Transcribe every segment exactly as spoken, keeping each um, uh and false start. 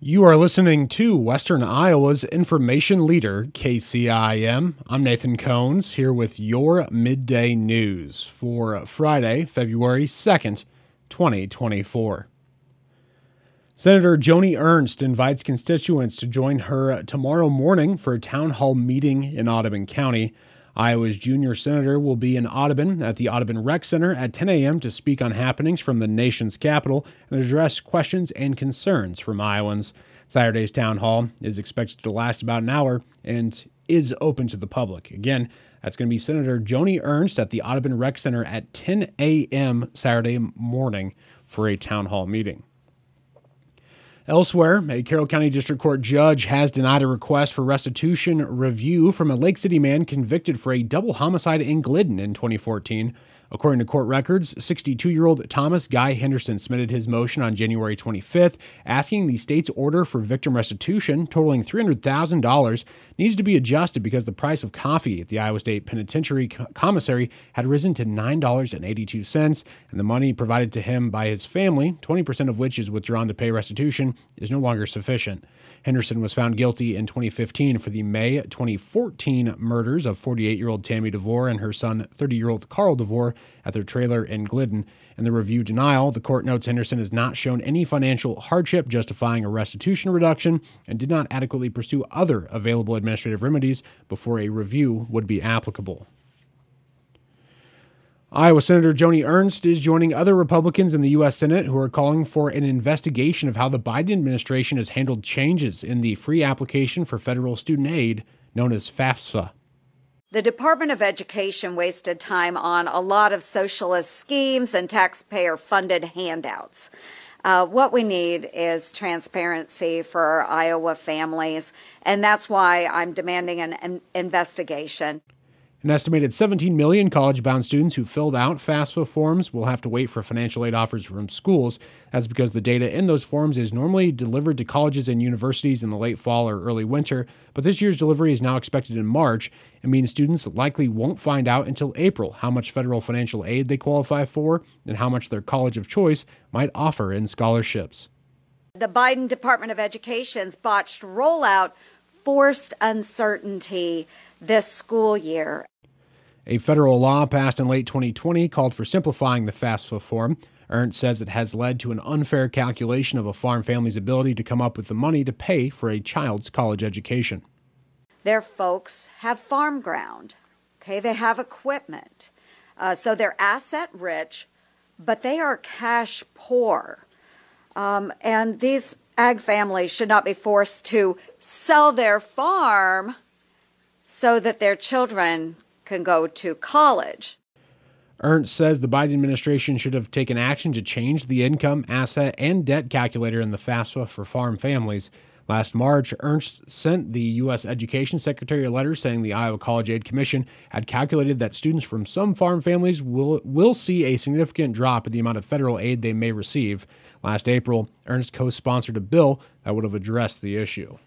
You are listening to Western Iowa's Information Leader, K C I M. I'm Nathan Konz, here with your Midday News for Friday, February second, twenty twenty-four. Senator Joni Ernst invites constituents to join her tomorrow morning for a town hall meeting in Audubon County. Iowa's junior senator will be in Audubon at the Audubon Rec Center at ten a.m. to speak on happenings from the nation's capital and address questions and concerns from Iowans. Saturday's town hall is expected to last about an hour and is open to the public. Again, that's going to be Senator Joni Ernst at the Audubon Rec Center at ten a.m. Saturday morning for a town hall meeting. Elsewhere, a Carroll County District Court judge has denied a request for restitution review from a Lake City man convicted for a double homicide in Glidden in twenty fourteen. According to court records, sixty-two-year-old Thomas Guy Henderson submitted his motion on January twenty-fifth, asking the state's order for victim restitution, totaling three hundred thousand dollars, needs to be adjusted because the price of coffee at the Iowa State Penitentiary Commissary had risen to nine dollars and eighty-two cents, and the money provided to him by his family, twenty percent of which is withdrawn to pay restitution, is no longer sufficient. Henderson was found guilty in twenty fifteen for the May twenty fourteen murders of forty-eight-year-old Tammy DeVore and her son, thirty-year-old Carl DeVore, at their trailer in Glidden. In the review denial, the court notes Henderson has not shown any financial hardship justifying a restitution reduction and did not adequately pursue other available administrative remedies before a review would be applicable. Iowa Senator Joni Ernst is joining other Republicans in the U S. Senate who are calling for an investigation of how the Biden administration has handled changes in the free application for federal student aid known as FAFSA. The Department of Education wasted time on a lot of socialist schemes and taxpayer-funded handouts. Uh, what we need is transparency for our Iowa families, and that's why I'm demanding an, an investigation. An estimated seventeen million college-bound students who filled out FAFSA forms will have to wait for financial aid offers from schools. That's because the data in those forms is normally delivered to colleges and universities in the late fall or early winter, but this year's delivery is now expected in March. It means students likely won't find out until April how much federal financial aid they qualify for and how much their college of choice might offer in scholarships. The Biden Department of Education's botched rollout forced uncertainty this school year. A federal law passed in late twenty twenty called for simplifying the FAFSA form. Ernst says it has led to an unfair calculation of a farm family's ability to come up with the money to pay for a child's college education. Their folks have farm ground, okay? They have equipment. Uh, so they're asset rich, but they are cash poor. Um, and these ag families should not be forced to sell their farm so that their children can go to college. Ernst says the Biden administration should have taken action to change the income, asset, and debt calculator in the FAFSA for farm families. Last March, Ernst sent the U S. Education Secretary a letter saying the Iowa College Aid Commission had calculated that students from some farm families will, will see a significant drop in the amount of federal aid they may receive. Last April, Ernst co-sponsored a bill that would have addressed the issue.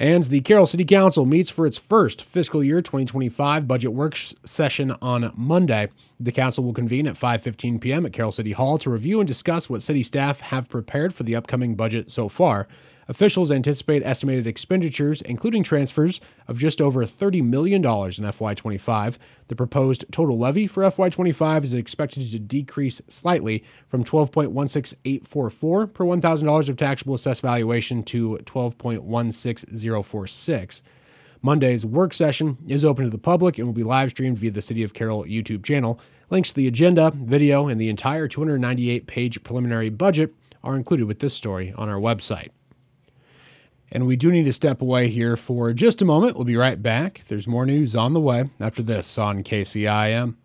And the Carroll City Council meets for its first fiscal year twenty twenty-five budget work session on Monday. The council will convene at five fifteen p.m. at Carroll City Hall to review and discuss what city staff have prepared for the upcoming budget so far. Officials anticipate estimated expenditures, including transfers, of just over thirty million dollars in F Y twenty-five. The proposed total levy for F Y twenty-five is expected to decrease slightly from twelve point one six eight four four per one thousand dollars of taxable assessed valuation to twelve point one six zero four six. Monday's work session is open to the public and will be live streamed via the City of Carroll YouTube channel. Links to the agenda, video, and the entire two hundred ninety-eight page preliminary budget are included with this story on our website. And we do need to step away here for just a moment. We'll be right back. There's more news on the way after this on K C I M.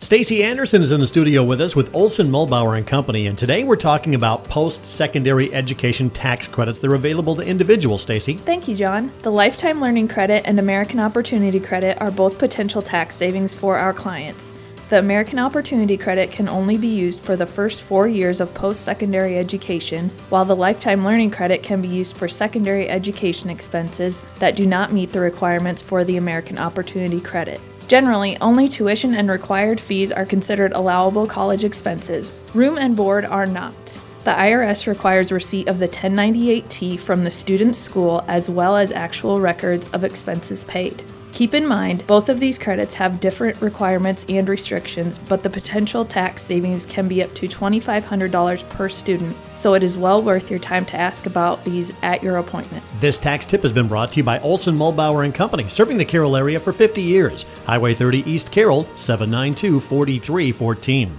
Stacy Anderson is in the studio with us with Olson Mulbauer and Company, and today we're talking about post-secondary education tax credits that are available to individuals, Stacy. Thank you, John. The Lifetime Learning Credit and American Opportunity Credit are both potential tax savings for our clients. The American Opportunity Credit can only be used for the first four years of post-secondary education, while the Lifetime Learning Credit can be used for secondary education expenses that do not meet the requirements for the American Opportunity Credit. Generally, only tuition and required fees are considered allowable college expenses. Room and board are not. The I R S requires receipt of the ten ninety-eight T from the student's school as well as actual records of expenses paid. Keep in mind, both of these credits have different requirements and restrictions, but the potential tax savings can be up to twenty-five hundred dollars per student, so it is well worth your time to ask about these at your appointment. This tax tip has been brought to you by Olson Mulbauer and Company, serving the Carroll area for fifty years. Highway thirty East Carroll, seven ninety-two, forty-three fourteen.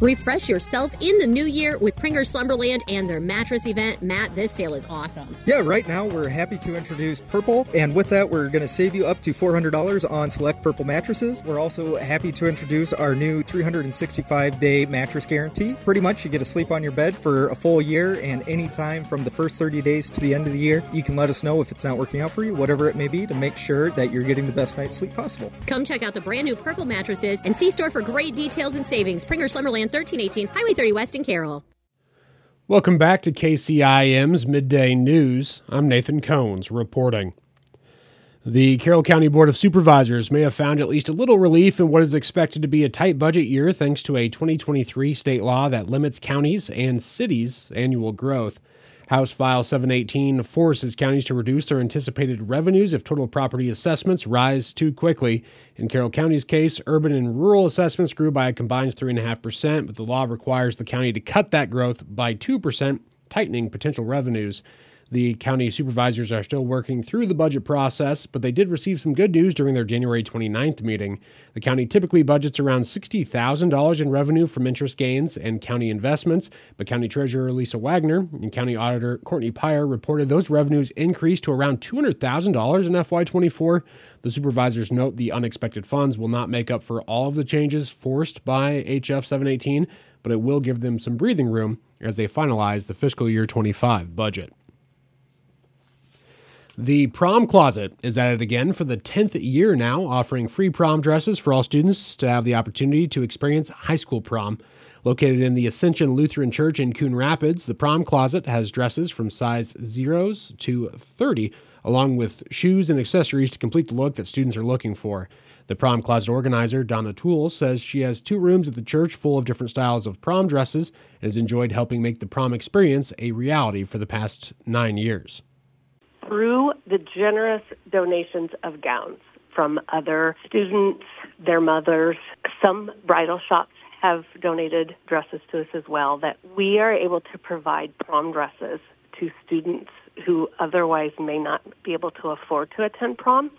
Refresh yourself in the new year with Pringer Slumberland and their mattress event. Matt, this sale is awesome. Yeah, right now we're happy to introduce Purple, and with that we're going to save you up to four hundred dollars on select Purple mattresses. We're also happy to introduce our new three hundred sixty-five day mattress guarantee. Pretty much you get to sleep on your bed for a full year, and any time from the first thirty days to the end of the year, you can let us know if it's not working out for you, whatever it may be, to make sure that you're getting the best night's sleep possible. Come check out the brand new Purple mattresses and see store for great details and savings. Pringer Slumberland, thirteen eighteen Highway thirty West in Carroll. Welcome back to K C I M's Midday News. I'm Nathan Konz reporting. The Carroll County Board of Supervisors may have found at least a little relief in what is expected to be a tight budget year thanks to a twenty twenty-three state law that limits counties and cities' annual growth. House File seven eighteen forces counties to reduce their anticipated revenues if total property assessments rise too quickly. In Carroll County's case, urban and rural assessments grew by a combined three point five percent, but the law requires the county to cut that growth by two percent, tightening potential revenues. The county supervisors are still working through the budget process, but they did receive some good news during their January twenty-ninth meeting. The county typically budgets around sixty thousand dollars in revenue from interest gains and county investments, but County Treasurer Lisa Wagner and County Auditor Courtney Pyre reported those revenues increased to around two hundred thousand dollars in F Y twenty-four. The supervisors note the unexpected funds will not make up for all of the changes forced by H F seven eighteen, but it will give them some breathing room as they finalize the fiscal year twenty-five budget. The prom closet is at it again for the tenth year now, offering free prom dresses for all students to have the opportunity to experience high school prom. Located in the Ascension Lutheran Church in Coon Rapids, the prom closet has dresses from size zeros to thirty, along with shoes and accessories to complete the look that students are looking for. The prom closet organizer, Donna Toole, says she has two rooms at the church full of different styles of prom dresses and has enjoyed helping make the prom experience a reality for the past nine years. Through the generous donations of gowns from other students, their mothers, some bridal shops have donated dresses to us as well, that we are able to provide prom dresses to students who otherwise may not be able to afford to attend prom.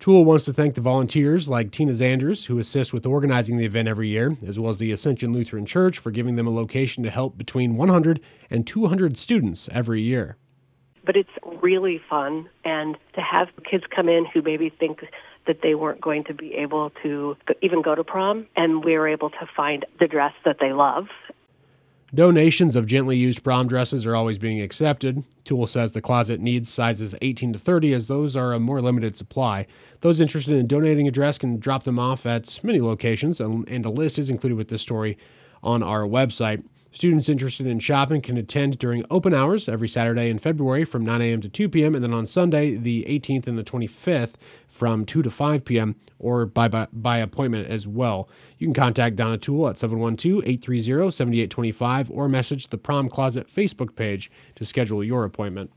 Toole wants to thank the volunteers like Tina Zanders, who assists with organizing the event every year, as well as the Ascension Lutheran Church for giving them a location to help between one hundred and two hundred students every year. But it's really fun, and to have kids come in who maybe think that they weren't going to be able to even go to prom, and we were able to find the dress that they love. Donations of gently used prom dresses are always being accepted. Toole says the closet needs sizes eighteen to thirty, as those are a more limited supply. Those interested in donating a dress can drop them off at many locations, and a list is included with this story on our website. Students interested in shopping can attend during open hours every Saturday in February from nine a.m. to two p.m. and then on Sunday, the eighteenth and the twenty-fifth from two to five p.m. or by, by by appointment as well. You can contact Donna Toole at seven one two, eight three zero, seven eight two five or message the Prom Closet Facebook page to schedule your appointment.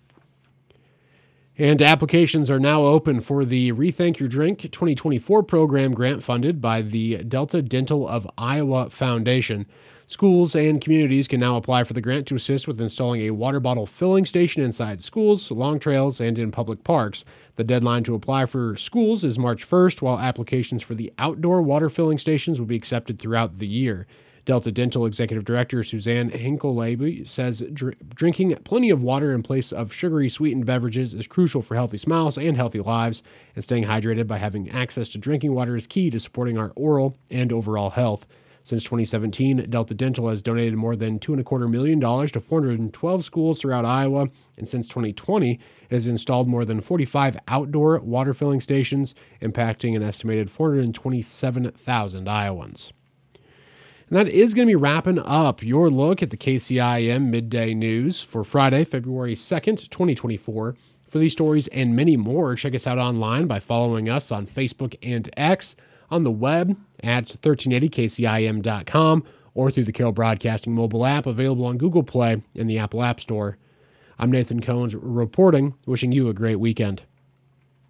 And applications are now open for the Rethink Your Drink twenty twenty-four program grant funded by the Delta Dental of Iowa Foundation. Schools and communities can now apply for the grant to assist with installing a water bottle filling station inside schools, long trails, and in public parks. The deadline to apply for schools is March first, while applications for the outdoor water filling stations will be accepted throughout the year. Delta Dental Executive Director Suzanne Hinklebe says dr- drinking plenty of water in place of sugary sweetened beverages is crucial for healthy smiles and healthy lives, and staying hydrated by having access to drinking water is key to supporting our oral and overall health. Since twenty seventeen, Delta Dental has donated more than two point two five million dollars to four hundred twelve schools throughout Iowa, and since twenty twenty, it has installed more than forty-five outdoor water filling stations, impacting an estimated four hundred twenty-seven thousand Iowans. And that is going to be wrapping up your look at the K C I M Midday News for Friday, February second, twenty twenty-four. For these stories and many more, check us out online by following us on Facebook and X, on the web at thirteen eighty K C I M dot com, or through the Carroll Broadcasting mobile app, available on Google Play and the Apple App Store. I'm Nathan Konz reporting, wishing you a great weekend.